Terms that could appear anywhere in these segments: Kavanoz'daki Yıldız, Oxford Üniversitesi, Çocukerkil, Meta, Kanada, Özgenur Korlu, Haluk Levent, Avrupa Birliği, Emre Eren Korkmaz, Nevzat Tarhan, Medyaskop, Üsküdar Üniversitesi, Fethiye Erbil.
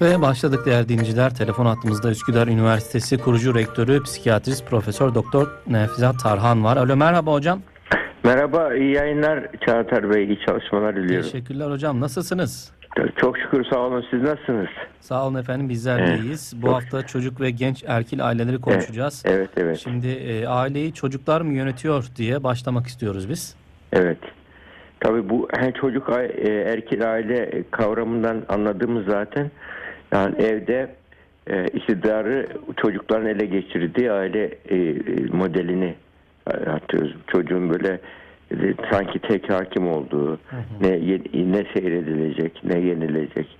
Ve başladık değerli dinleyiciler. Telefon hattımızda Üsküdar Üniversitesi kurucu rektörü psikiyatrist Prof. Dr. Nevzat Tarhan var. Alo, merhaba hocam. Merhaba, iyi yayınlar Çağatar Bey, iyi çalışmalar diliyorum. Teşekkürler hocam, nasılsınız? Çok şükür, sağ olun, siz nasılsınız? Sağ olun efendim, bizler de iyiyiz. Bu hafta çocuk ve genç erkil aileleri konuşacağız. Evet. Şimdi aileyi çocuklar mı yönetiyor diye başlamak istiyoruz biz. Evet. Tabii bu çocuk erkil aile kavramından anladığımız zaten yani evde iktidarı çocukların ele geçirdiği aile modelini atıyoruz. Çocuğun böyle sanki tek hakim olduğu, ne seyredilecek, ne yenilecek,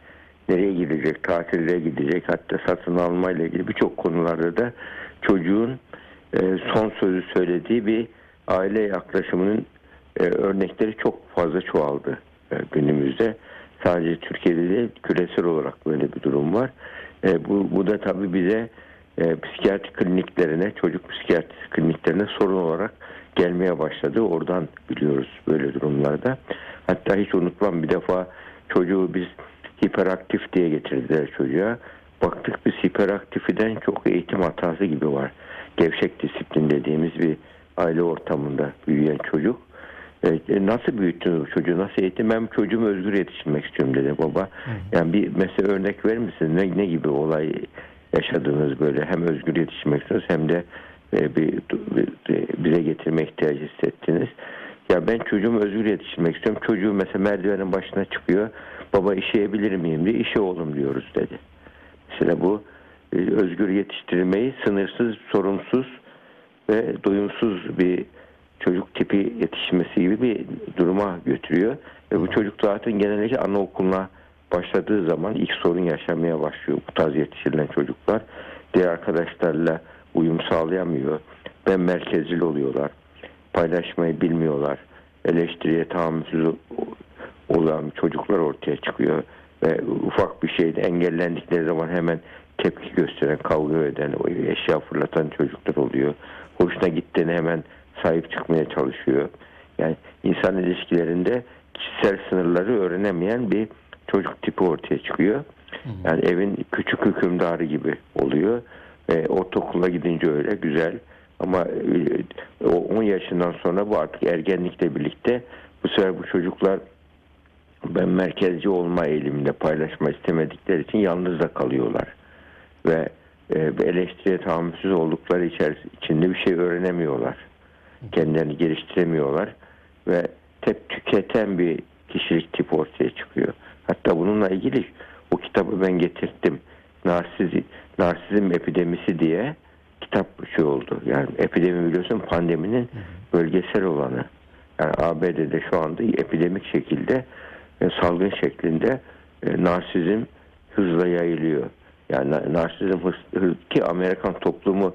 nereye gidecek, tatile gidecek, hatta satın almayla ilgili birçok konularda da çocuğun son sözü söylediği bir aile yaklaşımının örnekleri çok fazla çoğaldı günümüzde. Sadece Türkiye'de değil, küresel olarak böyle bir durum var. Bu da tabii bize psikiyatri kliniklerine, çocuk psikiyatri kliniklerine sorun olarak gelmeye başladı. Oradan biliyoruz böyle durumlarda. Hatta hiç unutmam, bir defa çocuğu biz hiperaktif diye getirdiler çocuğa. Baktık biz hiperaktifiden çok eğitim hatası gibi var. Gevşek disiplin dediğimiz bir aile ortamında büyüyen çocuk. Nasıl büyüttün çocuğu, nasıl eğitim? Ben çocuğumu özgür yetiştirmek istiyorum dedi baba. Yani bir mesela örnek verir misin? Ne gibi olay yaşadınız böyle? Hem özgür yetiştirmek istiyorsunuz hem de bize getirme ihtiyacı hissettiniz. Ya ben çocuğumu özgür yetiştirmek istiyorum. Çocuğu mesela merdivenin başına çıkıyor. Baba işeyebilir miyim diye, işe oğlum diyoruz dedi. Mesela bu özgür yetiştirmeyi sınırsız, sorumsuz ve doyumsuz bir çocuk tipi yetişmesi gibi bir duruma götürüyor. Ve bu çocuk zaten genellikle anaokuluna başladığı zaman ilk sorun yaşamaya başlıyor. Bu tarz yetiştirilen çocuklar diğer arkadaşlarla uyum sağlayamıyor. Ben merkezcil oluyorlar. Paylaşmayı bilmiyorlar. Eleştiriye tahammülsüz olan çocuklar ortaya çıkıyor. Ve ufak bir şeyde engellendikleri zaman hemen tepki gösteren, kavga eden, eşya fırlatan çocuklar oluyor. Hoşuna gittiğini hemen sahip çıkmaya çalışıyor. Yani insan ilişkilerinde kişisel sınırları öğrenemeyen bir çocuk tipi ortaya çıkıyor. Yani evin küçük hükümdarı gibi oluyor. Ortaokula gidince öyle güzel, ama 10 yaşından sonra bu artık ergenlikle birlikte bu sefer bu çocuklar ben merkezci olma eğiliminde, paylaşma istemedikleri için yalnız da kalıyorlar. Ve eleştiriye tahammülsüz oldukları içinde bir şey öğrenemiyorlar. Kendilerini geliştiremiyorlar ve tüketen bir kişilik tipi ortaya çıkıyor. Hatta bununla ilgili o kitabı ben getirdim. Narsizm epidemisi diye kitap oldu. Yani epidemi biliyorsun pandeminin bölgesel olanı. Yani ABD'de şu anda epidemik şekilde, salgın şeklinde narsizm hızla yayılıyor. Yani narsizm ki Amerikan toplumu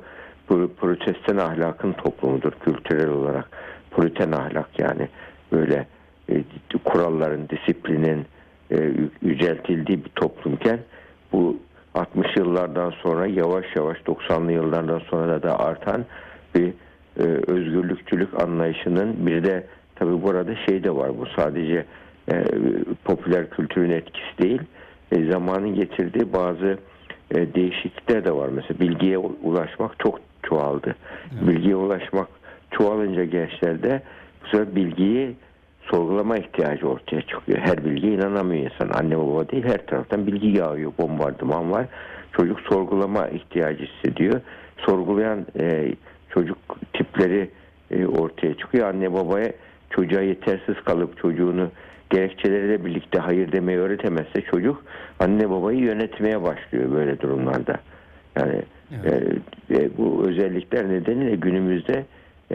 Protestan ahlakın toplumudur kültürel olarak. Puritan ahlak, yani böyle kuralların, disiplinin yüceltildiği bir toplumken bu 60 yıllardan sonra yavaş yavaş 90'lı yıllardan sonra da artan bir özgürlükçülük anlayışının bir de tabii burada şey de var, bu sadece popüler kültürün etkisi değil, zamanın getirdiği bazı değişiklikler de var. Mesela bilgiye ulaşmak çok çoğaldı. Bilgiye ulaşmak çoğalınca gençlerde bu sefer bilgiyi sorgulama ihtiyacı ortaya çıkıyor. Her bilgiye inanamıyor insan. Anne baba değil, her taraftan bilgi yağıyor. Bombardıman var. Çocuk sorgulama ihtiyacı hissediyor. Sorgulayan çocuk tipleri ortaya çıkıyor. Anne babaya çocuğa yetersiz kalıp çocuğunu gerekçeleriyle birlikte hayır demeyi öğretemezse çocuk anne babayı yönetmeye başlıyor böyle durumlarda. Yani bu özellikler nedeniyle günümüzde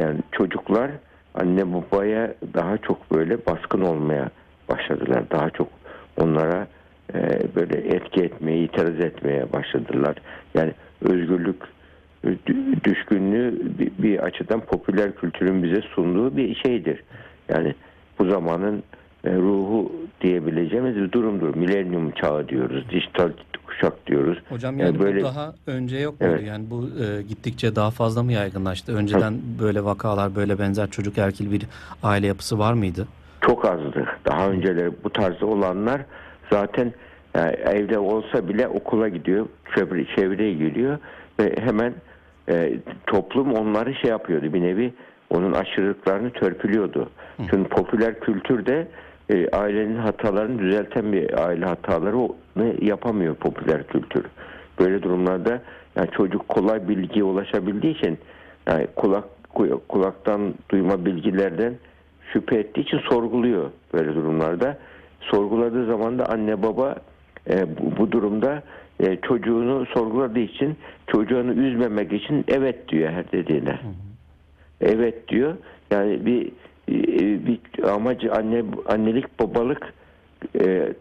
yani çocuklar anne babaya daha çok böyle baskın olmaya başladılar. Daha çok onlara böyle etki etmeye, itiraz etmeye başladılar. Yani özgürlük düşkünlüğü bir açıdan popüler kültürün bize sunduğu bir şeydir. Yani bu zamanın ruhu diyebileceğimiz bir durumdur. Milenyum çağı diyoruz, dijital kuşak diyoruz. Hocam yani böyle bu daha önce yok muydu? Evet. Yani bu gittikçe daha fazla mı yaygınlaştı? Önceden böyle vakalar, böyle benzer çocuk erkil bir aile yapısı var mıydı? çok azdı. Daha önceleri bu tarzda olanlar zaten yani evde olsa bile okula gidiyor, çevreye giriyor ve hemen toplum onları şey yapıyordu, bir nevi onun aşırılıklarını törpülüyordu. Çünkü popüler kültürde ailenin hatalarını düzelten bir aile hatalarını yapamıyor popüler kültür. Böyle durumlarda yani çocuk kolay bilgiye ulaşabildiği için, yani kulaktan duyma bilgilerden şüphe ettiği için sorguluyor böyle durumlarda. Sorguladığı zaman da anne baba bu durumda çocuğunu sorguladığı için, çocuğunu üzmemek için evet diyor her dediğine. Evet diyor. Yani bir amacı annelik babalık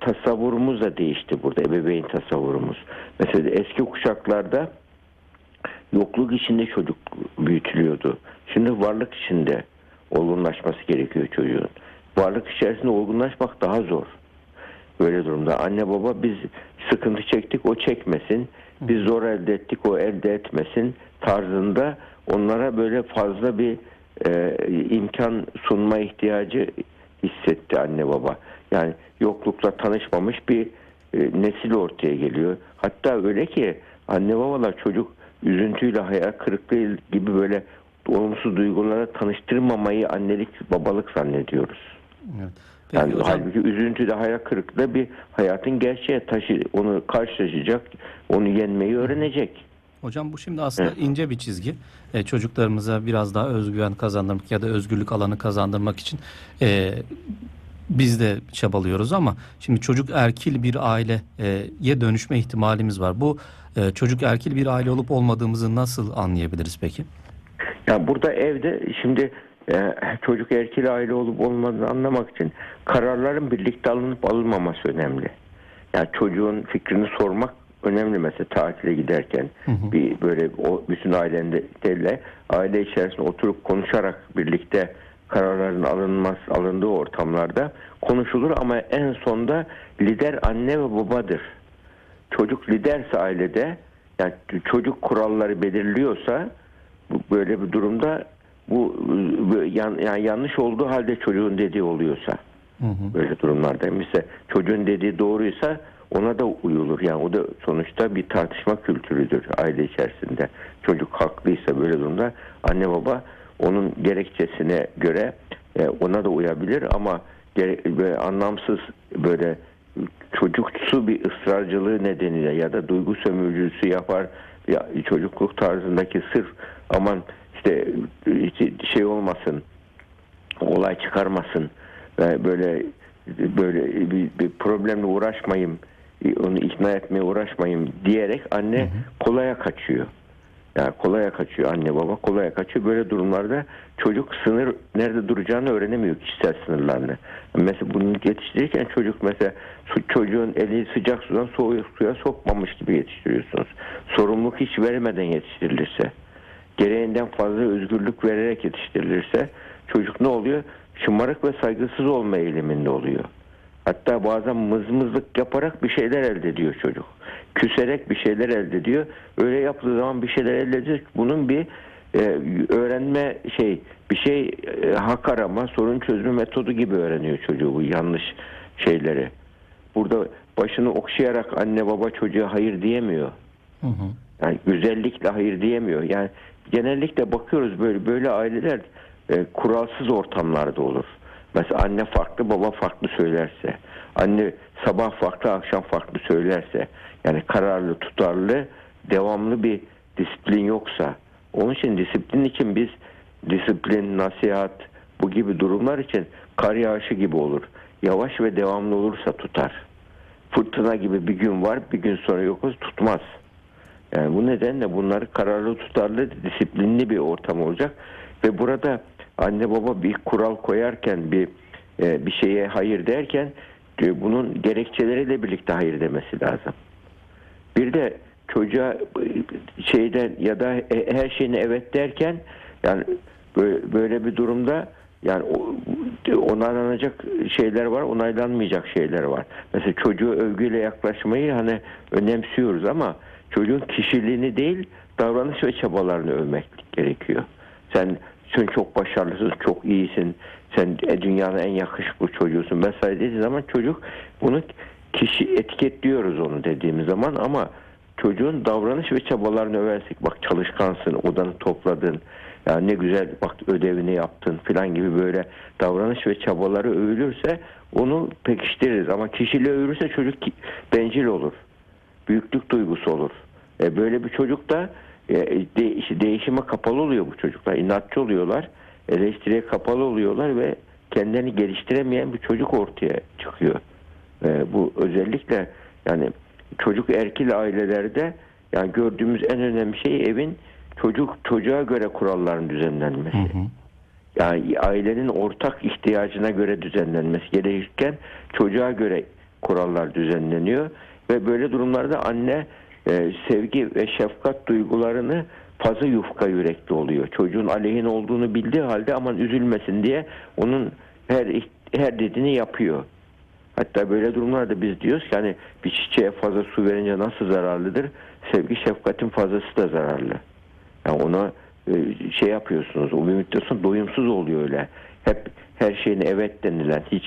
tasavvurumuz da değişti burada, ebeveyn tasavvurumuz. Mesela eski kuşaklarda yokluk içinde çocuk büyütülüyordu. Şimdi varlık içinde olgunlaşması gerekiyor çocuğun. Varlık içerisinde olgunlaşmak daha zor. Böyle durumda anne baba biz sıkıntı çektik o çekmesin, biz zor elde ettik o elde etmesin tarzında onlara böyle fazla bir imkan sunma ihtiyacı hissetti anne baba. Yani yoklukla tanışmamış bir nesil ortaya geliyor. Hatta öyle ki anne babalar çocuk üzüntüyle, hayal kırıklığı gibi böyle olumsuz duygulara tanıştırmamayı annelik babalık zannediyoruz. Evet. Yani hocam, halbuki üzüntü de hayal kırıklığı bir hayatın gerçeğe taşı, onu karşılaşacak, onu yenmeyi öğrenecek. Hocam bu şimdi aslında ince bir çizgi. Çocuklarımıza biraz daha özgüven kazandırmak ya da özgürlük alanı kazandırmak için biz de çabalıyoruz ama şimdi çocuk erkil bir aileye dönüşme ihtimalimiz var. Bu çocuk erkil bir aile olup olmadığımızı nasıl anlayabiliriz peki? Ya burada evde şimdi çocuk erkil aile olup olmadığını anlamak için kararların birlikte alınıp alınmaması önemli. Yani çocuğun fikrini sormak önemli. Mesela tatile giderken bir böyle bütün ailelerle aile içerisinde oturup konuşarak birlikte kararların alındığı ortamlarda konuşulur ama en sonda lider anne ve babadır. Çocuk liderse ailede, yani çocuk kuralları belirliyorsa böyle bir durumda yani yanlış olduğu halde çocuğun dediği oluyorsa böyle durumlarda mesela çocuğun dediği doğruysa ona da uyulur. Yani o da sonuçta bir tartışma kültürüdür aile içerisinde. Çocuk haklıysa böyle durumda anne baba onun gerekçesine göre ona da uyabilir ama böyle anlamsız böyle çocuksu bir ısrarcılığı nedeniyle ya da duygu sömürücüsü yapar ya, çocukluk tarzındaki sırf aman işte şey olmasın, olay çıkarmasın, böyle bir problemle uğraşmayayım, onu ikna etmeye uğraşmayayım diyerek anne kolaya kaçıyor. Yani kolaya kaçıyor anne baba, kolaya kaçıyor. Böyle durumlarda çocuk sınır nerede duracağını öğrenemiyor, kişisel sınırlarını. Mesela bunu yetiştirirken çocuk mesela çocuğun eli sıcak sudan soğuk suya sokmamış gibi yetiştiriyorsunuz. Sorumluluk hiç vermeden yetiştirilirse, gereğinden fazla özgürlük vererek yetiştirilirse çocuk ne oluyor? Şımarık ve saygısız olma eğiliminde oluyor. Hatta bazen mızmızlık yaparak bir şeyler elde ediyor çocuk. Küserek bir şeyler elde ediyor. Öyle yaptığı zaman bir şeyler elde ediyor. Bunun bir öğrenme hak arama, sorun çözme metodu gibi öğreniyor çocuğu bu yanlış şeyleri. Burada başını okşayarak anne baba çocuğa hayır diyemiyor. Yani güzellikle hayır diyemiyor. Yani genellikle bakıyoruz böyle aileler kuralsız ortamlarda olur. Mesela anne farklı, baba farklı söylerse, anne sabah farklı, akşam farklı söylerse, yani kararlı, tutarlı, devamlı bir disiplin yoksa, onun için disiplin için biz disiplin, nasihat, bu gibi durumlar için kar yağışı gibi olur. Yavaş ve devamlı olursa tutar. Fırtına gibi bir gün var, bir gün sonra yokuz, tutmaz. Yani bu nedenle bunları kararlı, tutarlı, disiplinli bir ortam olacak ve burada anne baba bir kural koyarken bir şeye hayır derken bunun gerekçeleriyle birlikte hayır demesi lazım. Bir de çocuğa ya da her şeyine evet derken yani böyle bir durumda yani onaylanacak şeyler var, onaylanmayacak şeyler var. Mesela çocuğu övgüyle yaklaşmayı hani önemsiyoruz ama çocuğun kişiliğini değil davranış ve çabalarını övmek gerekiyor. Sen sen çok başarılısın, çok iyisin, sen dünyanın en yakışıklı çocuğusun vesaire dediği zaman çocuk bunu kişi etiketliyoruz onu dediğimiz zaman, ama çocuğun davranış ve çabalarını översek, bak çalışkansın, odanı topladın, ya ne güzel bak ödevini yaptın filan gibi böyle davranış ve çabaları övülürse onu pekiştiririz. Ama kişiyle övülürse çocuk bencil olur, büyüklük duygusu olur. Böyle bir çocuk da değişime kapalı oluyor bu çocuklar. İnatçı oluyorlar, eleştiriye kapalı oluyorlar ve kendilerini geliştiremeyen bir çocuk ortaya çıkıyor. Bu özellikle yani çocuk erkil ailelerde yani gördüğümüz en önemli şey evin çocuğa göre kuralların düzenlenmesi. Hı hı. Yani ailenin ortak ihtiyacına göre düzenlenmesi gerekirken çocuğa göre kurallar düzenleniyor ve böyle durumlarda anne sevgi ve şefkat duygularını fazla yufka yürekli oluyor. Çocuğun aleyhin olduğunu bildiği halde aman üzülmesin diye onun her dediğini yapıyor. Hatta böyle durumlarda biz diyoruz ki hani bir çiçeğe fazla su verince nasıl zararlıdır? Sevgi şefkatin fazlası da zararlı. Yani ona şey yapıyorsunuz, o bir müddet sonra doyumsuz oluyor öyle. Hep her şeyine evet denilen, hiç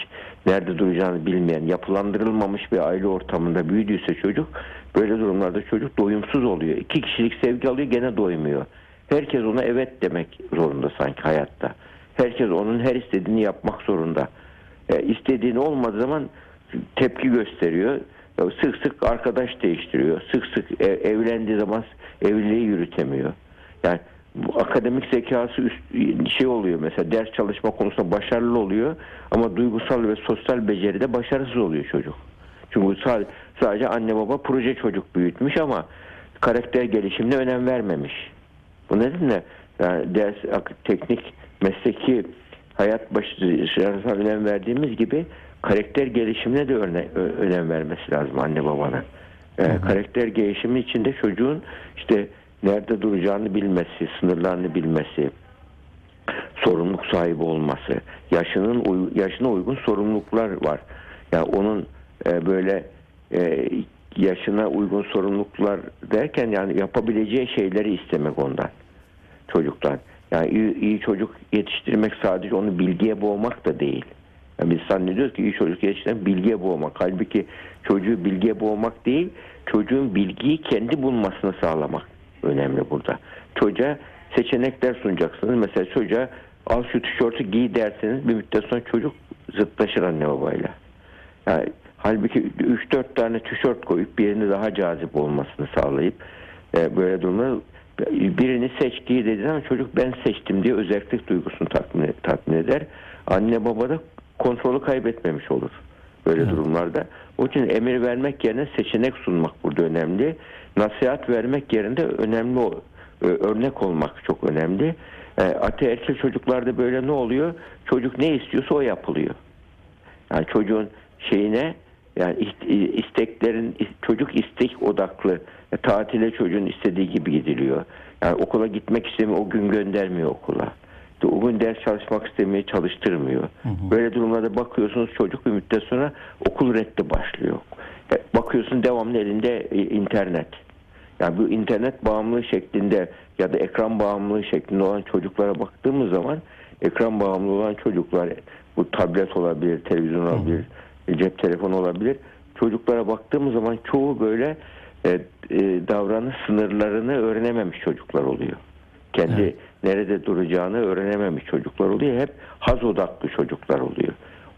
nerede duracağını bilmeyen, yapılandırılmamış bir aile ortamında büyüdüyse çocuk, böyle durumlarda çocuk doyumsuz oluyor. 2 kişilik sevgi alıyor, gene doymuyor. Herkes ona evet demek zorunda sanki hayatta. Herkes onun her istediğini yapmak zorunda. İstediğini olmadığı zaman tepki gösteriyor. Sık sık arkadaş değiştiriyor. Sık sık evlendiği zaman evliliği yürütemiyor. Yani bu akademik zekası şey oluyor mesela, ders çalışma konusunda başarılı oluyor ama duygusal ve sosyal beceride başarısız oluyor çocuk. Çünkü sadece anne baba proje çocuk büyütmüş ama karakter gelişimine önem vermemiş. Bu nedenle yani ders, teknik, mesleki hayat başarısına önem verdiğimiz gibi karakter gelişimine de önem vermesi lazım anne babanın. Karakter gelişimi içinde çocuğun işte nerede duracağını bilmesi, sınırlarını bilmesi, sorumluluk sahibi olması, yaşına uygun sorumluluklar var. Yani onun böyle yaşına uygun sorumluluklar derken yani yapabileceği şeyleri istemek ondan, çocuktan. Yani iyi çocuk yetiştirmek sadece onu bilgiye boğmak da değil. Yani biz zannediyoruz ki iyi çocuk yetiştirmek bilgiye boğmak. Halbuki çocuğu bilgiye boğmak değil, çocuğun bilgiyi kendi bulmasını sağlamak önemli burada. Çocuğa seçenekler sunacaksınız. Mesela çocuğa al şu tişörtü giy derseniz bir müddet sonra çocuk zıtlaşır anne babayla. Yani halbuki 3-4 tane tişört koyup birini daha cazip olmasını sağlayıp böyle durumda birini seçtiği dediği zaman çocuk ben seçtim diye özellik duygusunu tatmin eder. Anne baba da kontrolü kaybetmemiş olur böyle durumlarda. O için emir vermek yerine seçenek sunmak burada önemli. Nasihat vermek yerine önemli örnek olmak çok önemli. Ataerkil çocuklarda böyle ne oluyor? Çocuk ne istiyorsa o yapılıyor. Yani çocuğun şeyine, yani isteklerin, çocuk istek odaklı, tatile çocuğun istediği gibi gidiliyor. Yani okula gitmek istemiyor, o gün göndermiyor okula. İşte o gün ders çalışmak istemiyor, çalıştırmıyor. Hı hı. Böyle durumlarda bakıyorsunuz çocuk bir müddet sonra okul reddi başlıyor. Bakıyorsun devamlı elinde internet. Yani bu internet bağımlılığı şeklinde ya da ekran bağımlılığı şeklinde olan çocuklara baktığımız zaman, ekran bağımlı olan çocuklar, bu tablet olabilir, televizyon olabilir, cep telefonu olabilir. Çocuklara baktığımız zaman çoğu böyle davranış sınırlarını öğrenememiş çocuklar oluyor. Kendi nerede duracağını öğrenememiş çocuklar oluyor. Hep haz odaklı çocuklar oluyor.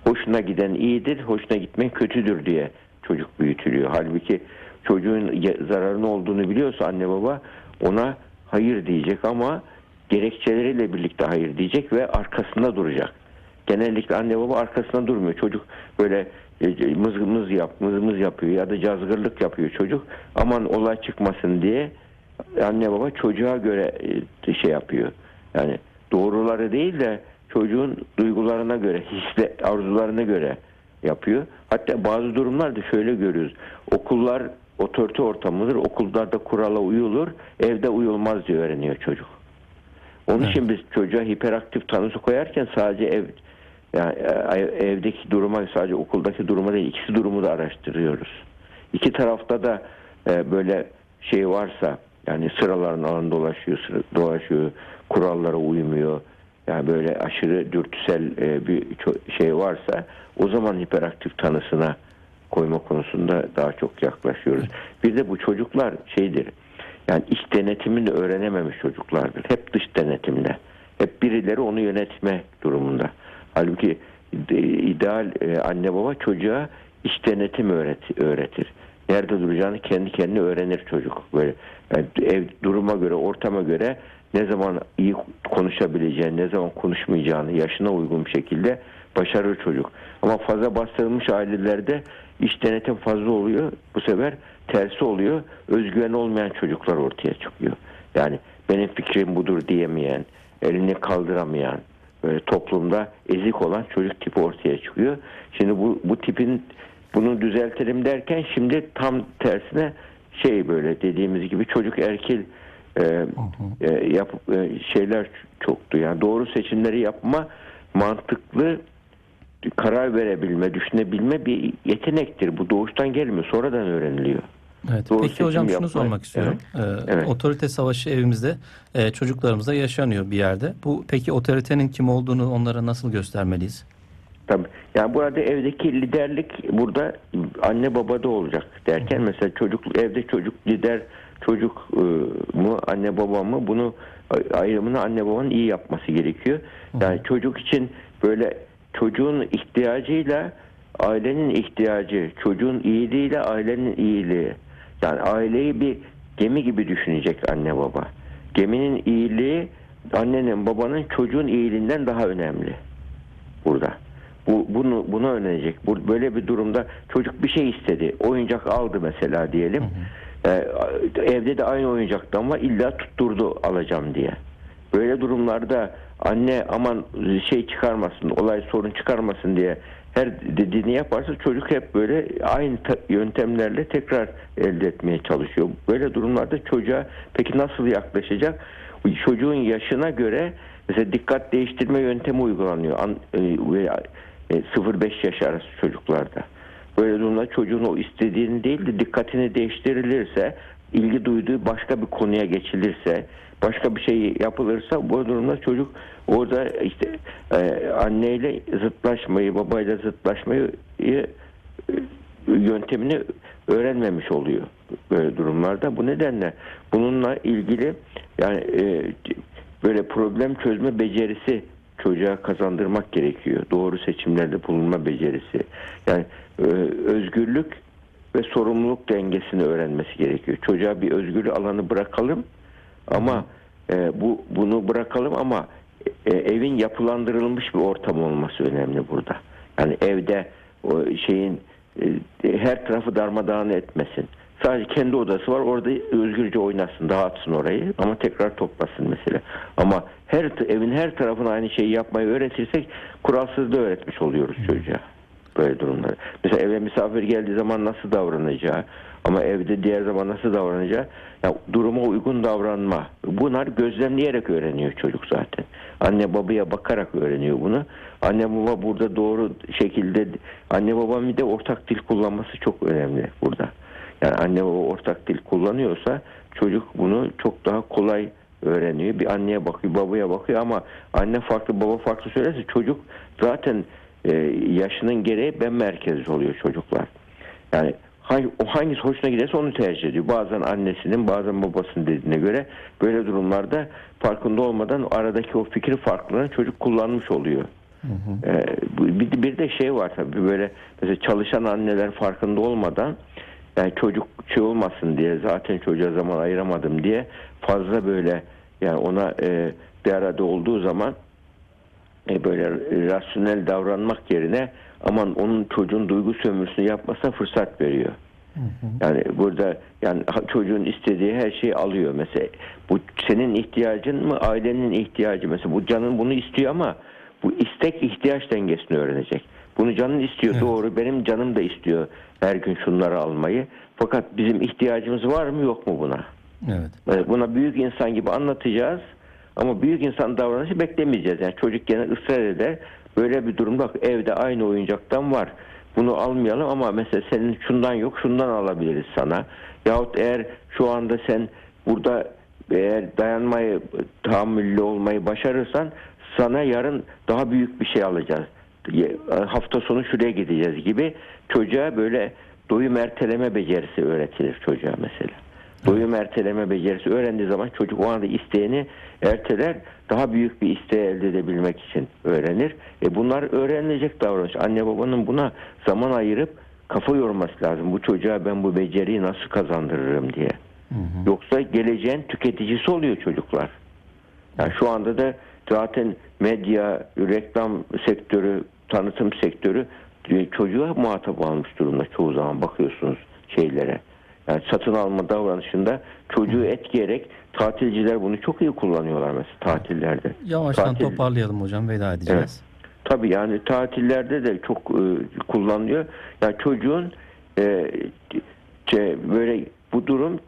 Hoşuna giden iyidir, hoşuna gitmeyen kötüdür diye çocuk büyütülüyor. Halbuki çocuğun zararını olduğunu biliyorsa anne baba ona hayır diyecek ama gerekçeleriyle birlikte hayır diyecek ve arkasında duracak. Genellikle anne baba arkasında durmuyor. Çocuk böyle mızmız yapıyor ya da cazgırlık yapıyor çocuk. Aman olay çıkmasın diye anne baba çocuğa göre şey yapıyor. Yani doğruları değil de çocuğun duygularına göre, arzularına göre yapıyor. Hatta bazı durumlarda şöyle görüyoruz. Okullar otorite ortamıdır. Okullarda kurala uyulur, evde uyulmaz diye öğreniyor çocuk. Onun için biz çocuğa hiperaktif tanısı koyarken sadece yani evdeki duruma, sadece okuldaki duruma değil, ikisi durumu da araştırıyoruz. İki tarafta da böyle şey varsa, yani sıraların alanı dolaşıyor, kurallara uymuyor, yani böyle aşırı dürtüsel bir şey varsa o zaman hiperaktif tanısına koyma konusunda daha çok yaklaşıyoruz. Bir de bu çocuklar şeydir, yani iç denetimini öğrenememiş çocuklardır. Hep dış denetimle. Hep birileri onu yönetme durumunda. Halbuki ideal anne baba çocuğa iç denetim öğretir. Nerede duracağını kendi kendine öğrenir çocuk. Böyle yani ev duruma göre, ortama göre ne zaman iyi konuşabileceğini, ne zaman konuşmayacağını yaşına uygun bir şekilde başarır çocuk. Ama fazla bastırılmış ailelerde iç denetim fazla oluyor. Bu sefer tersi oluyor. Özgüven olmayan çocuklar ortaya çıkıyor. Yani benim fikrim budur diyemeyen, elini kaldıramayan, böyle toplumda ezik olan çocuk tipi ortaya çıkıyor. Şimdi bu tipin, bunu düzeltelim derken şimdi tam tersine şey, böyle dediğimiz gibi çocukerkil şeyler çoktu. Yani doğru seçimleri yapma, mantıklı karar verebilme, düşünebilme bir yetenektir. Bu doğuştan gelmiyor, sonradan öğreniliyor. Evet. Peki hocam, şunu sormak istiyorum. Evet. Evet. Otorite savaşı evimizde çocuklarımızda yaşanıyor bir yerde. Bu peki otoritenin kim olduğunu onlara nasıl göstermeliyiz? Tabii. Yani burada evdeki liderlik burada anne babada olacak derken, mesela çocuk, evde çocuk lider çocuk mu anne baba mı, bunu ayrımını anne babanın iyi yapması gerekiyor. Yani çocuk için böyle çocuğun ihtiyacıyla ailenin ihtiyacı, çocuğun iyiliğiyle ailenin iyiliği. Yani aileyi bir gemi gibi düşünecek anne baba. Geminin iyiliği annenin babanın çocuğun iyiliğinden daha önemli burada. Bunu öğrenecek. Böyle bir durumda çocuk bir şey istedi. Oyuncak aldı mesela diyelim. Evde de aynı oyuncaktan ama illa tutturdu alacağım diye. Böyle durumlarda anne aman şey çıkarmasın, olay sorun çıkarmasın diye her dediğini yaparsa çocuk hep böyle aynı yöntemlerle tekrar elde etmeye çalışıyor. Böyle durumlarda çocuğa peki nasıl yaklaşacak? Çocuğun yaşına göre mesela dikkat değiştirme yöntemi uygulanıyor. 0-5 yaş arası çocuklarda. Böyle durumda çocuğun o istediğini değil de dikkatini değiştirilirse, ilgi duyduğu başka bir konuya geçilirse, başka bir şey yapılırsa bu durumda çocuk orada işte anneyle zıtlaşmayı, babayla zıtlaşmayı yöntemini öğrenmemiş oluyor böyle durumlarda. Bu nedenle bununla ilgili yani böyle problem çözme becerisi çocuğa kazandırmak gerekiyor. Doğru seçimlerde bulunma becerisi. Yani özgürlük ve sorumluluk dengesini öğrenmesi gerekiyor. Çocuğa bir özgürlük alanı bırakalım ama bunu bırakalım ama evin yapılandırılmış bir ortam olması önemli burada. Yani evde o şeyin her tarafı darmadağın etmesin. Sadece kendi odası var, orada özgürce oynasın, dağıtsın orayı ama tekrar toplasın mesela. Ama evin her tarafına aynı şeyi yapmayı öğretirsek kuralsız da öğretmiş oluyoruz çocuğa böyle durumları. Mesela eve misafir geldiği zaman nasıl davranacağı ama evde diğer zaman nasıl davranacağı, yani duruma uygun davranma. Bunlar gözlemleyerek öğreniyor çocuk zaten. Anne babaya bakarak öğreniyor bunu. Anne baba burada doğru şekilde, anne babanın bir de ortak dil kullanması çok önemli burada. Yani anne baba ortak dil kullanıyorsa çocuk bunu çok daha kolay öğreniyor. Bir anneye bakıyor, babaya bakıyor ama anne farklı, baba farklı söylerse çocuk zaten yaşının gereği ben merkezli oluyor çocuklar. Yani hangisi hoşuna giderse onu tercih ediyor. Bazen annesinin, bazen babasının dediğine göre böyle durumlarda farkında olmadan aradaki o fikir farklılığını çocuk kullanmış oluyor. Bir de şey var tabii, böyle mesela çalışan anneler farkında olmadan, yani çocuk şey olmasın diye, zaten çocuğa zaman ayıramadım diye fazla böyle, yani ona bir arada olduğu zaman böyle rasyonel davranmak yerine aman onun çocuğun duygu sömürüsünü yapmasına fırsat veriyor. Yani burada yani çocuğun istediği her şeyi alıyor mesela. Bu senin ihtiyacın mı, ailenin ihtiyacı mesela, bu canın bunu istiyor ama bu istek ihtiyaç dengesini öğrenecek. Bunu canın istiyor, evet. Doğru, benim canım da istiyor her gün şunları almayı. Fakat bizim ihtiyacımız var mı yok mu buna? Evet. Buna büyük insan gibi anlatacağız ama büyük insan davranışı beklemeyeceğiz. Yani çocuk gene ısrar eder. Böyle bir durumda evde aynı oyuncaktan var. Bunu almayalım ama mesela senin şundan yok, şundan alabiliriz sana. Yahut eğer şu anda sen burada eğer dayanmayı, tahammüllü olmayı başarırsan sana yarın daha büyük bir şey alacağız, hafta sonu şuraya gideceğiz gibi çocuğa böyle doyum erteleme becerisi öğretilir çocuğa mesela. Doyum erteleme becerisi öğrendiği zaman çocuk o anda isteğini erteler, daha büyük bir isteği elde edebilmek için öğrenir. Bunlar öğrenilecek davranış. Anne babanın buna zaman ayırıp kafa yorması lazım. Bu çocuğa ben bu beceriyi nasıl kazandırırım diye. Hı hı. Yoksa geleceğin tüketicisi oluyor çocuklar. Yani şu anda da zaten medya, reklam sektörü, tanıtım sektörü çocuğa muhatap almış durumda çoğu zaman bakıyorsunuz şeylere. Yani satın alma davranışında çocuğu etkileyerek tatilciler bunu çok iyi kullanıyorlar mesela tatillerde. Yavaştan toparlayalım hocam, veda edeceğiz. Evet. Tabii yani tatillerde de çok kullanılıyor. Yani çocuğun böyle bu durum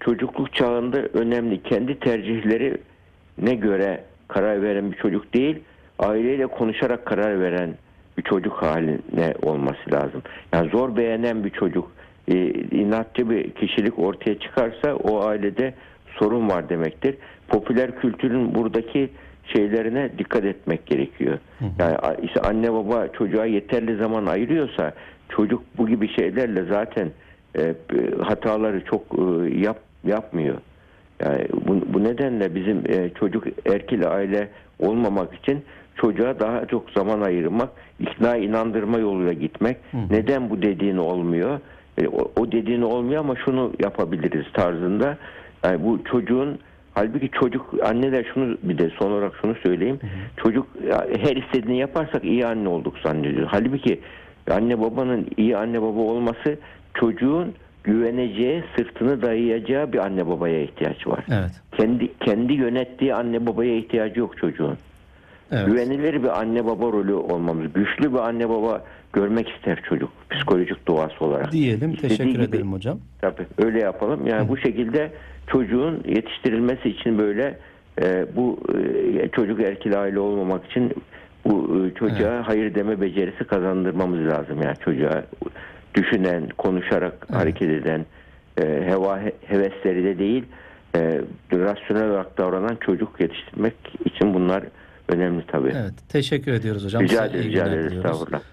çocukluk çağında önemli. Kendi tercihlerine göre karar veren bir çocuk değil, aileyle konuşarak karar veren bir çocuk haline olması lazım. Yani zor beğenen bir çocuk, inatçı bir kişilik ortaya çıkarsa o ailede sorun var demektir. Popüler kültürün buradaki şeylerine dikkat etmek gerekiyor. Yani işte anne baba çocuğa yeterli zaman ayırıyorsa çocuk bu gibi şeylerle zaten hataları çok yapmıyor. Yani bu nedenle bizim çocuk erkil aile olmamak için çocuğa daha çok zaman ayırmak, ikna inandırma yoluyla gitmek. Neden bu dediğin olmuyor? O dediğini olmuyor ama şunu yapabiliriz tarzında. Yani bu çocuğun, halbuki çocuk, anneler şunu bir de son olarak şunu söyleyeyim. Çocuk her istediğini yaparsak iyi anne olduk zannediyor. Halbuki anne babanın iyi anne baba olması, çocuğun güveneceği, sırtını dayayacağı bir anne babaya ihtiyaç var. Evet. Kendi yönettiği anne babaya ihtiyacı yok çocuğun. Evet. Güvenilir bir anne baba rolü olmamız, güçlü bir anne baba görmek ister çocuk psikolojik doğası olarak. Diyelim, teşekkür ederim hocam. Tabii öyle yapalım. Yani bu şekilde çocuğun yetiştirilmesi için böyle bu çocuk erkil aile olmamak için bu çocuğa hayır deme becerisi kazandırmamız lazım. Yani çocuğa düşünen, konuşarak hareket eden, hevesleri de değil, rasyonel olarak davranan çocuk yetiştirmek için bunlar önemli tabii. Evet, teşekkür ediyoruz hocam. Rica ederiz.